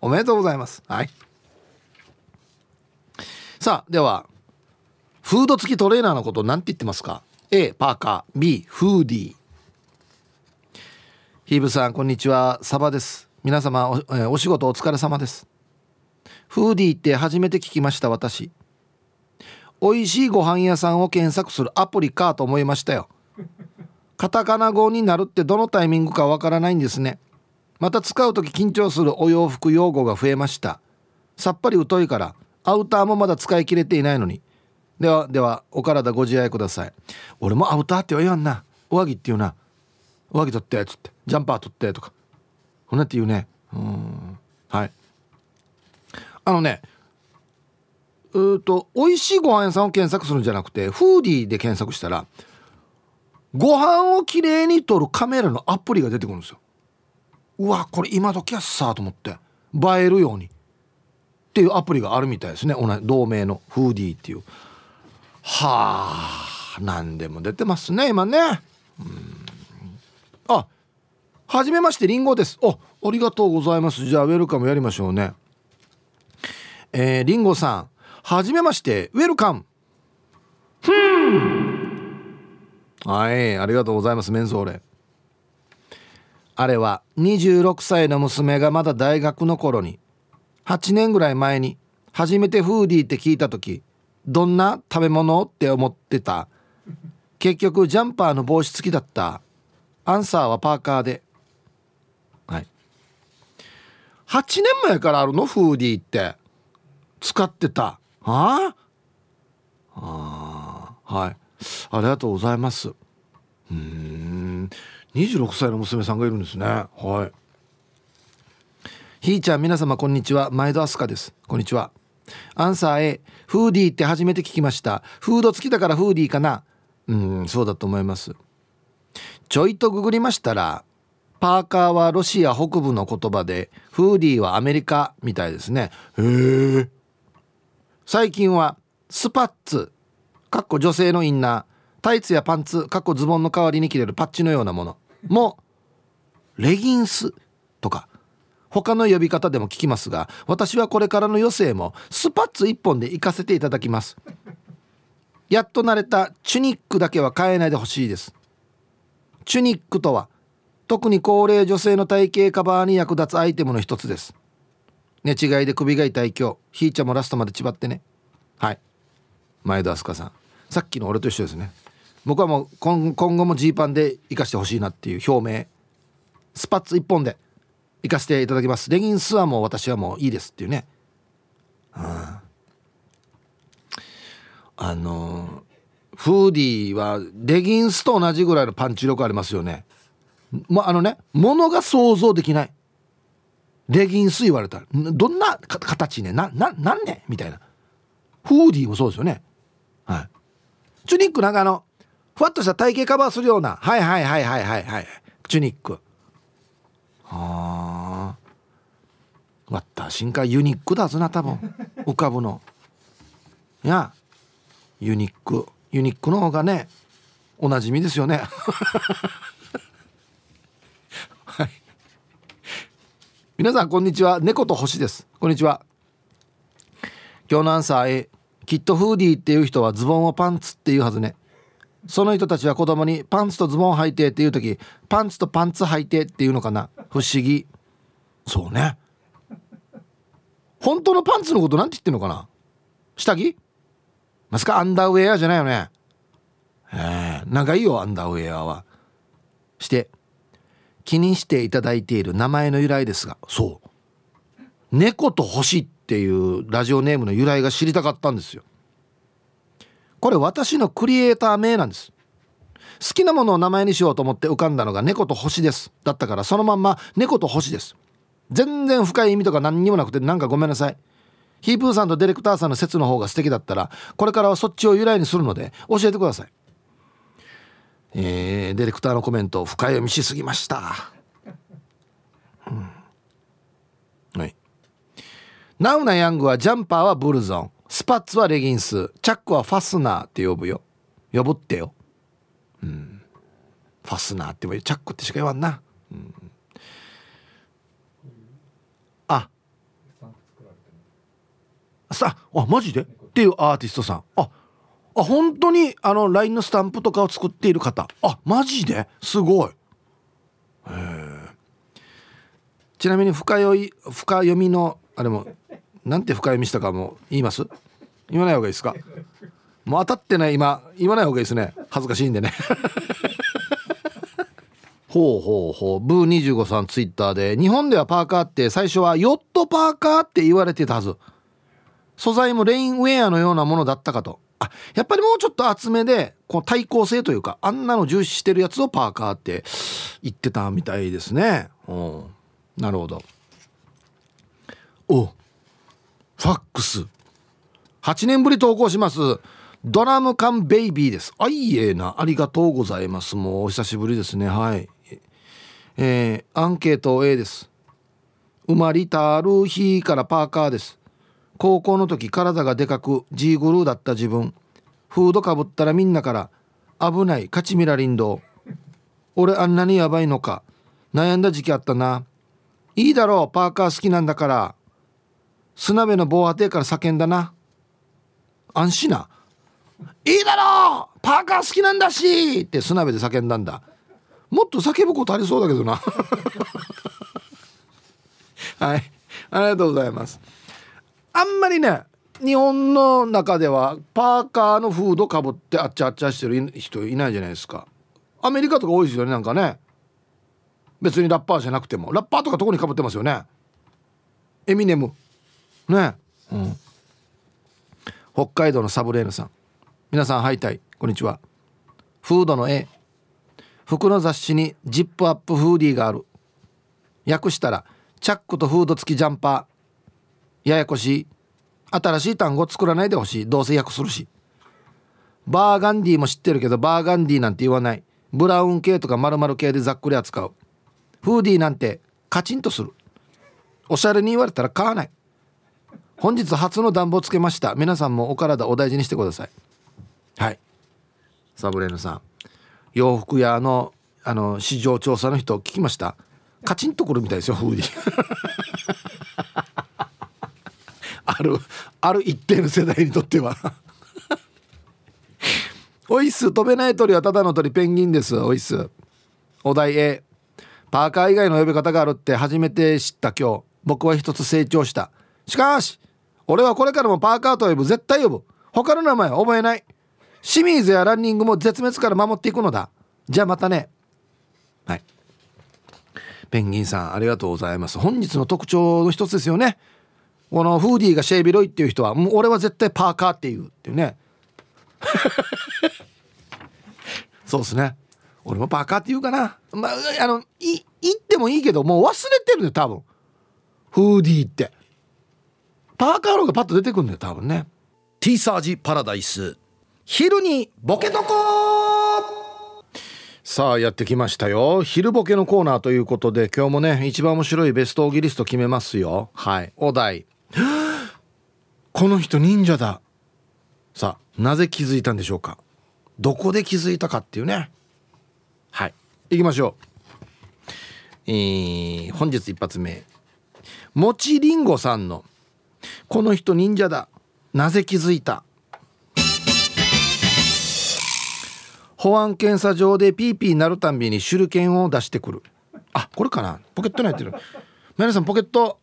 おめでとうございます。はい、さあではフード付きトレーナーのことなんて言ってますか。 A パーカー、 B フーディー。ヒーブさんこんにちは、サバです。皆様 お仕事お疲れ様です。フーディーって初めて聞きました。私美味しいご飯屋さんを検索するアプリかと思いましたよ。カタカナ語になるってどのタイミングかわからないんですね。また使うとき緊張するお洋服用語が増えました。さっぱり疎いからアウターもまだ使い切れていないのに。ではお体ご自愛ください。俺もアウターって言わんな、上着って言うな、上着取ってつって、ジャンパー取ってとかこんなって言うね。はい、美味しいご飯屋さんを検索するんじゃなくて、フーディーで検索したらご飯をきれいに撮るカメラのアプリが出てくるんですよ。うわこれ今時やっさと思って、映えるようにっていうアプリがあるみたいですね。同名のフーディーっていう。はあ、何でも出てますね今ね。あ、はじめましてリンゴです。ありがとうございます。じゃあウェルカムやりましょうね。リンゴさんはじめまして、ウェルカム。はい、ありがとうございます。メンソーレ。あれは26歳の娘がまだ大学の頃に、8年ぐらい前に初めてフーディーって聞いた時、どんな食べ物って思ってた。結局ジャンパーの帽子付きだった。アンサーはパーカーで。はい、8年前からあるのフーディーって使ってた。はあ、はい、ありがとうございます。26歳の娘さんがいるんですね。はい、ひーちゃん皆様こんにちは、毎度アスカです。こんにちは。アンサー A、 フーディーって初めて聞きました。フード付きだからフーディーかな。そうだと思います。ちょいとググりましたら、パーカーはロシア北部の言葉で、フーディーはアメリカみたいですね。へえ。最近はスパッツ（女性のインナー）、タイツやパンツ（ズボンの代わりに着れるパッチのようなもの）もレギンスとか他の呼び方でも聞きますが、私はこれからの余生もスパッツ一本で行かせていただきます。やっと慣れたチュニックだけは変えないでほしいです。チュニックとは特に高齢女性の体型カバーに役立つアイテムの一つです。寝違いで首が痛い今日、ひーちゃんもラストまでちばってね。はい、前田明日香さん、さっきの俺と一緒ですね。僕はもう今後もジーパンで生かしてほしいなっていう表明。スパッツ一本で行かせていただきます。レギンスはもう私はもういいですっていうね。フーディーはレギンスと同じぐらいのパンチ力ありますよね。ものが想像できない。レギンス言われたらどんな形ねなんねみたいな。フーディーもそうですよね。はい。チュニックなんかふわっとした体型カバーするような、はいはいはいはいはいはい、チュニック。はあ。私んかユニックだぞな多分浮かぶの。いやユニックの方がねおなじみですよね。はい。皆さんこんにちは、猫と星です。こんにちは。今日のアンサー A、 きっとフーディーっていう人はズボンをパンツっていうはずね。その人たちは子供にパンツとズボン履いてっていう時、パンツとパンツ履いてっていうのかな。不思議。そうね、本当のパンツのことなんて言ってんのかな。下着まさかアンダーウェアじゃないよね。長いよアンダーウェアは。して気にしていただいている名前の由来ですが、そう猫と星っていうラジオネームの由来が知りたかったんですよ。これ私のクリエイター名なんです。好きなものを名前にしようと思って浮かんだのが猫と星ですだったから、そのまんま猫と星です。全然深い意味とか何にもなくて、なんかごめんなさい。ヒープーさんとディレクターさんの説の方が素敵だったら、これからはそっちを由来にするので教えてください。ディレクターのコメントを深読みしすぎました、はい。ナウナヤングはジャンパーはブルゾン、スパッツはレギンス、チャックはファスナーって呼ぶよ。呼ぶってよ、ファスナーって言う、チャックってしか言わんな、あマジでっていうアーティストさん、あ本当にLINE のスタンプとかを作っている方、あマジですごい。ちなみに深読みのあれもなんて深読みしたかも言います？言わない方がいいですか？もう当たってない、今言わない方がいいですね、恥ずかしいんでね。ほうブー25さんツイッターで、日本ではパーカーって最初はヨットパーカーって言われてたはず、素材もレインウェアのようなものだったかと。やっぱりもうちょっと厚めでこう対抗性というか、あんなの重視してるやつをパーカーって言ってたみたいですね。なるほど。ファックス8年ぶり投稿します。ドラム缶ベイビーです。あいえな、ありがとうございます。もうお久しぶりですね。はい、アンケート A です。生まれたる日からパーカーです。高校の時体がでかくジーグルーだった自分、フードかぶったらみんなから危ないカチミラ林道、俺あんなにやばいのか悩んだ時期あったな。いいだろうパーカー好きなんだから、スナベの防波堤から叫んだな。安心な、いいだろうパーカー好きなんだしってスナベで叫んだんだ。もっと叫ぶことありそうだけどな。はい、ありがとうございます。あんまりね日本の中ではパーカーのフードかぶってあっちゃあっちゃしてる人いないじゃないですか。アメリカとか多いですよね、なんかね。別にラッパーじゃなくても、ラッパーとかどこにかぶってますよね、エミネムね。北海道のサブレーヌさん、皆さんハイタイこんにちは。フードの A、 服の雑誌にジップアップフーディーがある、訳したらチャックとフード付きジャンパー、ややこしい。新しい単語作らないでほしい、どうせ訳するし。バーガンディも知ってるけどバーガンディなんて言わない、ブラウン系とか丸々系でざっくり扱う。フーディーなんてカチンとする、おしゃれに言われたら買わない。本日初の暖房つけました。皆さんもお体お大事にしてください。はい、サブレーヌさん、洋服屋の市場調査の人聞きました。カチンとくるみたいですよ、フーディー。ある一定の世代にとっては。オイス、飛べない鳥はただの鳥、ペンギンです。オイス。お題 A、 パーカー以外の呼び方があるって初めて知った今日、僕は一つ成長した。しかし俺はこれからもパーカーと呼ぶ、絶対呼ぶ、他の名前は覚えない。シミーズやランニングも絶滅から守っていくのだ。じゃあまたね。はい、ペンギンさんありがとうございます。本日の特徴の一つですよね、このフーディーがシェービロイっていう人は、もう俺は絶対パーカーって言うっていうね。そうですね、俺もパーカーって言うかな。まあ言ってもいいけどもう忘れてるね多分。フーディーってパーカーの方がパッと出てくるんだよ多分ね。ティーサージパラダイス昼にボケとこさあやってきましたよ。昼ボケのコーナーということで今日もね一番面白いベストオギリスト決めますよ。はいお題この人忍者ださあなぜ気づいたんでしょうか、どこで気づいたかっていうね。はい行きましょう、本日一発目もちりんごさんのこの人忍者だなぜ気づいた。保安検査場でピーピーなるたんびに手裏剣を出してくる。あこれかな、ポケットに入ってる皆さんポケット、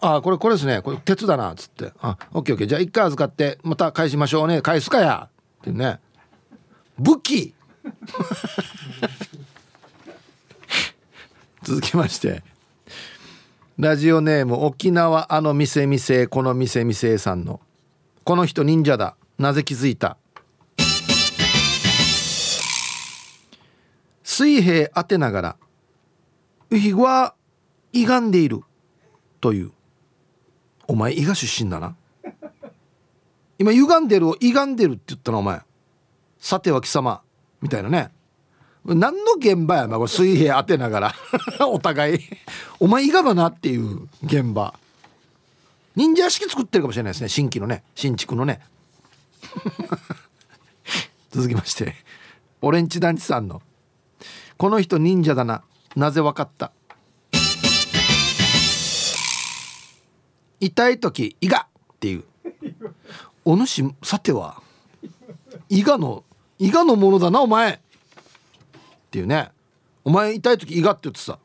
あこれですね、これ鉄だなっつって、あオッケーオッケーじゃあ一回預かってまた返しましょうね、返すかやってね武器続きましてラジオネーム沖縄あの店店この店店さんのこの人忍者だなぜ気づいた。水平当てながら日は歪んでいるという、お前伊賀出身だな今歪んでるを歪んでるって言ったなお前、さては貴様みたいなね、何の現場やなこれ水平当てながらお互いお前伊賀だなっていう現場、忍者屋敷作ってるかもしれないですね、新規のね新築のね続きましてオレンジ団地さんのこの人忍者だななぜわかった。痛い時イガっていう、お主さてはイガのものだなお前っていうね、お前痛い時イガって言ってさ、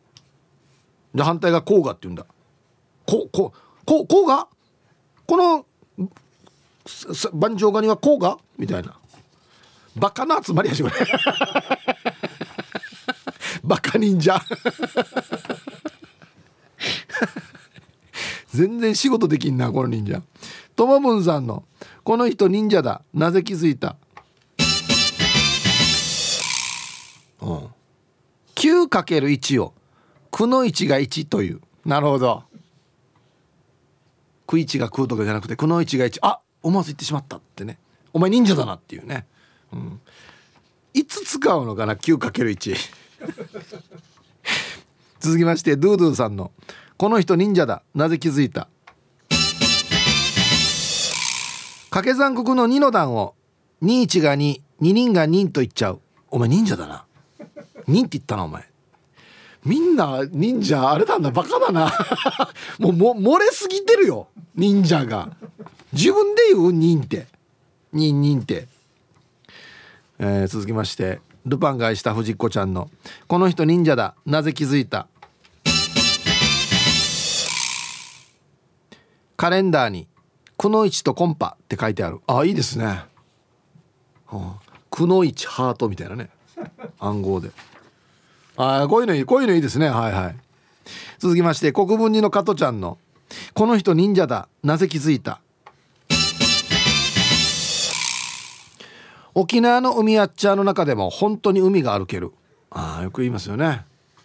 で反対がコウガって言うんだ、コウガこの盤上ガニはコウガみたいなバカな集まりやしこれバカ忍者全然仕事できんなこの忍者。ともぶんさんのこの人忍者だなぜ気づいた。うん、9×1 を9の1が1という、なるほど9、1が9とかじゃなくて9の1が1、あ思わず言ってしまったってね、お前忍者だなっていうね、うん、いつ使うのかな 9×1 続きましてドゥドゥさんのこの人忍者だなぜ気づいた。掛け算国の2の段を21が22人が2と言っちゃう、お前忍者だな忍って言ったなお前、みんな忍者あれなんだバカだなもう漏れすぎてるよ忍者が、自分で言う忍って忍って、続きましてルパンが愛した藤子ちゃんのこの人忍者だなぜ気づいた。カレンダーにくのいちとコンパって書いてある、あいいですね、はあ、くのいちハートみたいなね暗号で、あこういうのいいですね、はいはい。続きまして国分寺の加トちゃんのこの人忍者だなぜ気づいた。沖縄の海やっちゃーの中でも本当に海が歩ける、あよく言いますよね、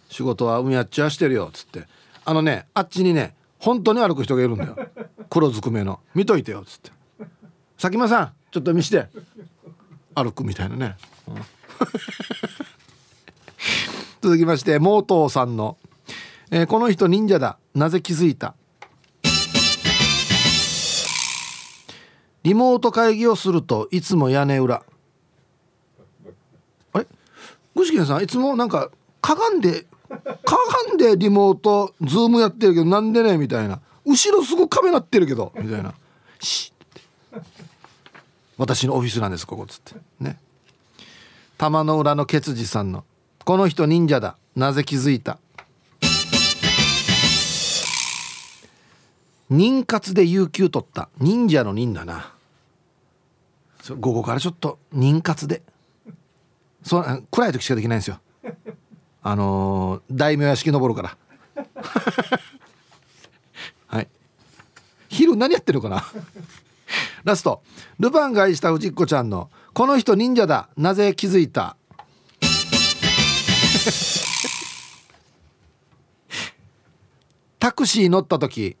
仕事は海やっちゃーしてるよっつって、あのねあっちにね本当に歩く人がいるんだよ黒ずくめの、見といてよっつって佐喜眞さんちょっと見して歩くみたいなね、うん、続きましてモートーさんの、この人忍者だなぜ気づいた。リモート会議をするといつも屋根裏、あれ具志堅さんいつもなんかかがんでリモートズームやってるけどなんでねみたいな、後ろすごい壁なってるけどみたいな、シッって私のオフィスなんですここつってね。玉の裏のケツジさんのこの人忍者だなぜ気づいた。忍活で有給取った忍者の忍だな、午後からちょっと忍活で暗い時しかできないんですよ大名屋敷登るからはい昼何やってるかなラストルパンが愛した藤子ちゃんのこの人忍者だなぜ気づいたタクシー乗った時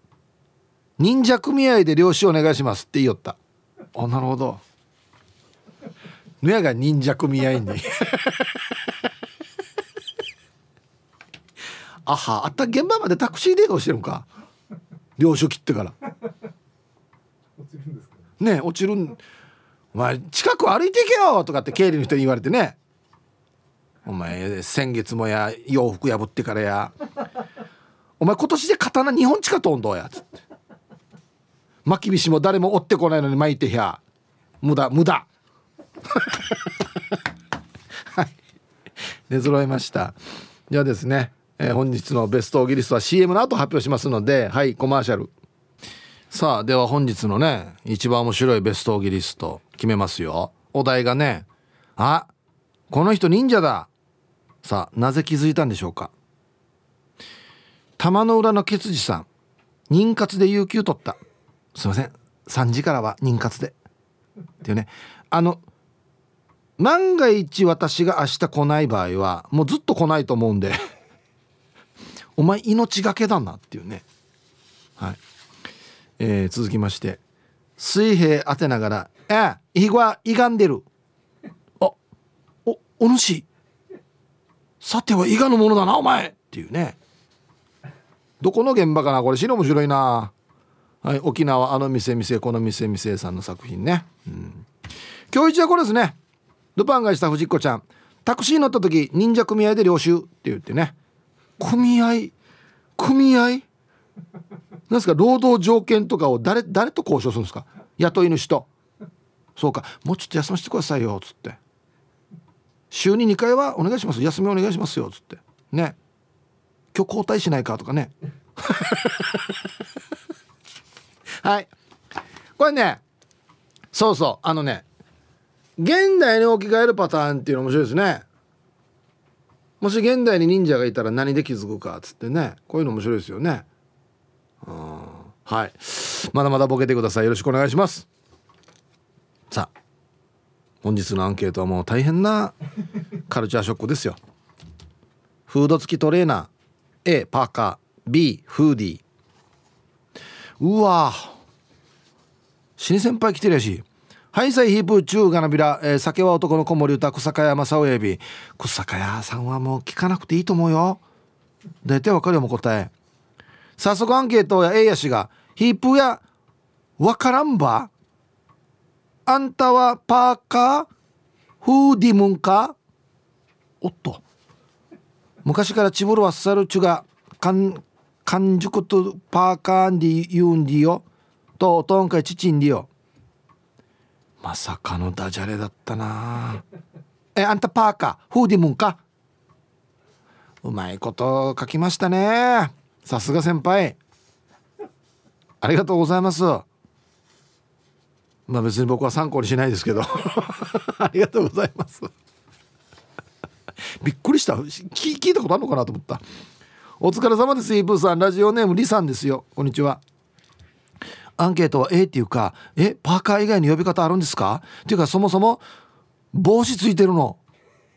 忍者組合で領収お願いしますって言おった。あ、なるほど。ぬやが忍者組合にあはあった、現場までタクシーで移動してるのか。領収切ってから落ちるんですかね。落ちるん、お前近く歩いていけよとかって経理の人に言われてね、お前先月もや洋服破ってからやお前今年で刀2本近とんどうやつって、巻き菱も誰も追ってこないのに巻いてひゃ無駄はい、出揃いました。じゃあですね、本日のベストオギリストは CM の後発表しますので、はい、コマーシャル。さあ、では本日のね一番面白いベストオギリスト決めますよ。お題がね、あ、この人忍者だ。さあ、なぜ気づいたんでしょうか。玉の裏のケツジさん、妊活で有給取った。すいません、3時からは妊活でっていうね、万が一私が明日来ない場合はもうずっと来ないと思うんでお前命がけだなっていうね。はい、続きまして、水平当てながらイグは歪んでる。お主さては伊賀のものだなお前っていうね。どこの現場かなこれ、白面白いな。はい、沖縄あの店この店さんの作品ね。うん、今日一はこれですね。ルパンがした藤子ちゃん、タクシー乗った時忍者組合で領収って言ってね。組合なんですか、労働条件とかを誰と交渉するんですか、雇い主と。そうか、もうちょっと休ませてくださいよつって、週に2回はお願いします、休みお願いしますよつってね。今日交代しないかとかねはい、これね、そうそう、現代に置き換えるパターンっていうの面白いですね。もし現代に忍者がいたら何で気づくかつってね、こういうの面白いですよね。はい、まだまだボケてください、よろしくお願いします。さあ、本日のアンケートはもう大変なカルチャーショックですよ。フード付きトレーナー、 A パーカー、 B フーディー。うわぁ、新先輩来てるやし。ハイサイヒープーチューガナビラ、酒は男の子守歌、草加谷正雄エビ。草加谷さんはもう聞かなくていいと思うよ、大体わかるよもう答え。早速アンケートや A やしが、ヒープーやわからんば、あんたはパーカーフーディムンか。おっと、昔からチブルワッサルチュが完熟とパーカーンディユンディよとおとんかいチチンディよ。まさかのダジャレだったな。あんたパーカーフーディムンか。うまいこと書きましたね、さすが先輩、ありがとうございます。まあ別に僕は参考にしないですけどありがとうございますびっくりした、聞いたことあるのかなと思った。お疲れ様です、イーブーさん、ラジオネームリさんですよ、こんにちは。アンケートは A っていうか、パーカー以外の呼び方あるんですかっていうか、そもそも帽子ついてるの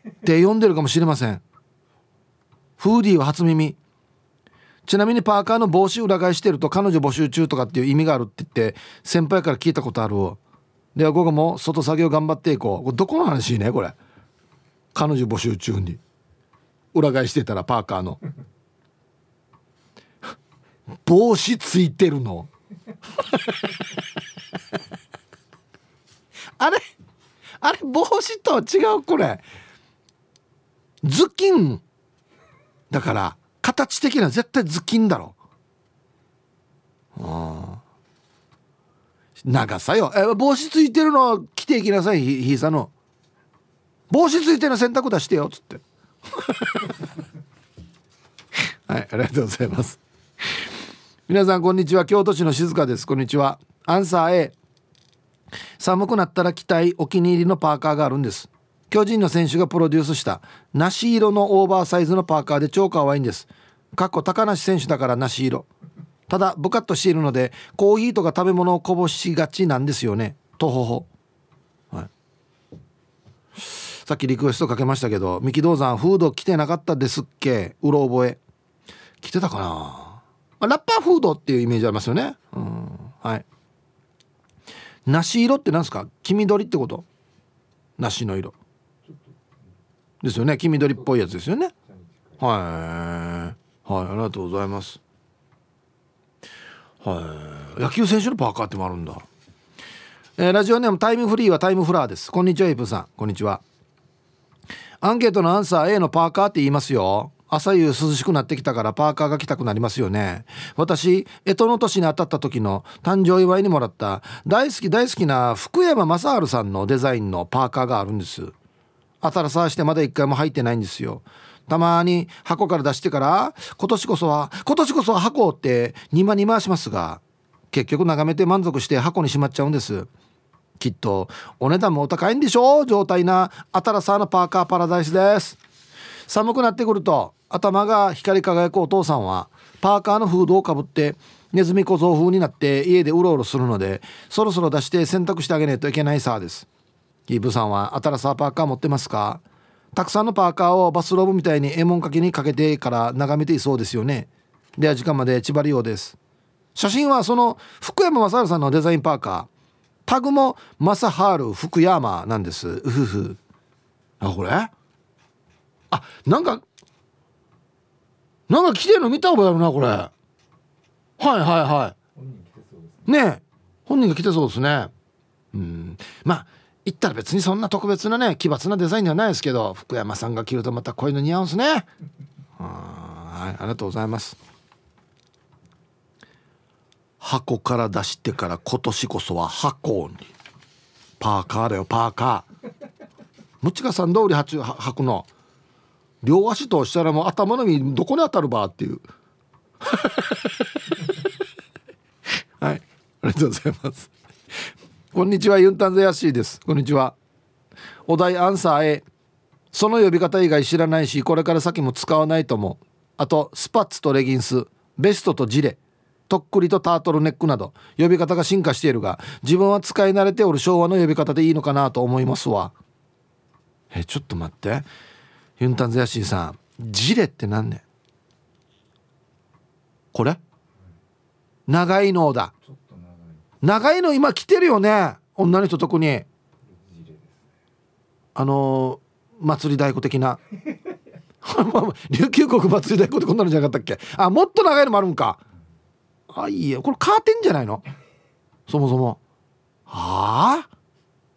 って呼んでるかもしれません。フーディーは初耳。ちなみにパーカーの帽子裏返してると彼女募集中とかっていう意味があるって言って先輩から聞いたことある。では午後も外作業頑張っていこう。これどこの話ね、これ。彼女募集中に裏返してたらパーカーの帽子ついてるのあれ帽子とは違う、これ頭巾だから形的には絶対頭巾だろ。あ、長さよ。帽子ついてるの着ていきなさい、ひいさんの帽子ついての洗濯出してよつってはい、ありがとうございます。皆さんこんにちは、京都市の静香です、こんにちは。アンサー A、 寒くなったら着たいお気に入りのパーカーがあるんです。巨人の選手がプロデュースした梨色のオーバーサイズのパーカーで超可愛いんです。かっこ高梨選手だから梨色。ただブカッとしているのでコーヒーとか食べ物をこぼしがちなんですよね、とほほ。さっきリクエストかけましたけど、三木道山フード着てなかったですっけ、うろ覚え。着てたかな。まあ、ラッパーフードっていうイメージありますよね。はい。梨色って何ですか？黄緑ってこと？梨の色ですよね。黄緑っぽいやつですよね。はい、はい、ありがとうございます。はい、野球選手のパーカーってもあるんだ。ラジオネームタイムフリーはタイムフラーです。こんにちは。イプさんこんにちは。アンケートのアンサー A のパーカーって言いますよ。朝夕涼しくなってきたからパーカーが着たくなりますよね。私干支の年に当たった時の誕生祝いにもらった大好きな福山雅治さんのデザインのパーカーがあるんです。新さしてまだ一回も入ってないんですよ。たまに箱から出してから今年こそは箱ってに回しますが、結局眺めて満足して箱にしまっちゃうんです。きっとお値段もお高いんでしょう状態な新さのパーカーパラダイスです。寒くなってくると頭が光り輝くお父さんはパーカーのフードをかぶってネズミ小僧風になって家でうろうろするので、そろそろ出して洗濯してあげないといけないさです。イブさんは新しいパーカー持ってますか？たくさんのパーカーをバスローブみたいに絵文掛けにかけてから眺めていそうですよね。では時間まで縛りようです。写真はその福山雅治さんのデザインパーカー、タグもマサハル福山なんです。うふふ。あ、これなんか着てるの見た覚えあるなこれ。はいはいはい。ねえ、本人が着てそうですね。まあ言ったら別にそんな特別なね奇抜なデザインではないですけど、福山さんが着るとまたこういうの似合うんですね。はい、ありがとうございます。箱から出してから今年こそは箱に。パーカーだよパーカー。むちかさん通り箱の。両足としたらもう頭の身どこに当たるばっていうはい、ありがとうございます。こんにちは。ユンタンゼヤシーです。こんにちは。お題アンサー A、 その呼び方以外知らないしこれから先も使わないと思う。あとスパッツとレギンス、ベストとジレ、とっくりとタートルネックなど呼び方が進化しているが、自分は使い慣れておる昭和の呼び方でいいのかなと思いますわ。ちょっと待って、ユンタンゼヤシーさん、ジレって何ねんこれ。長いのだ。ちょっと長いの今着てるよね女の人特に。祭り太鼓的な琉球国祭り太鼓ってこんなのじゃなかったっけ。あ、もっと長いのもあるんか。あ、いいや、これカーテンじゃないのそもそも。ああ、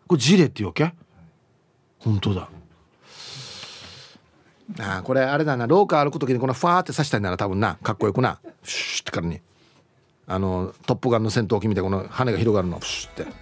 これジレっていうわけ。本当だ。ああ、これあれだな、廊下歩くときにこのファーって刺したいなら多分な、かっこよくなシューってからにトップガンの戦闘機みたいなこの羽が広がるのプシュって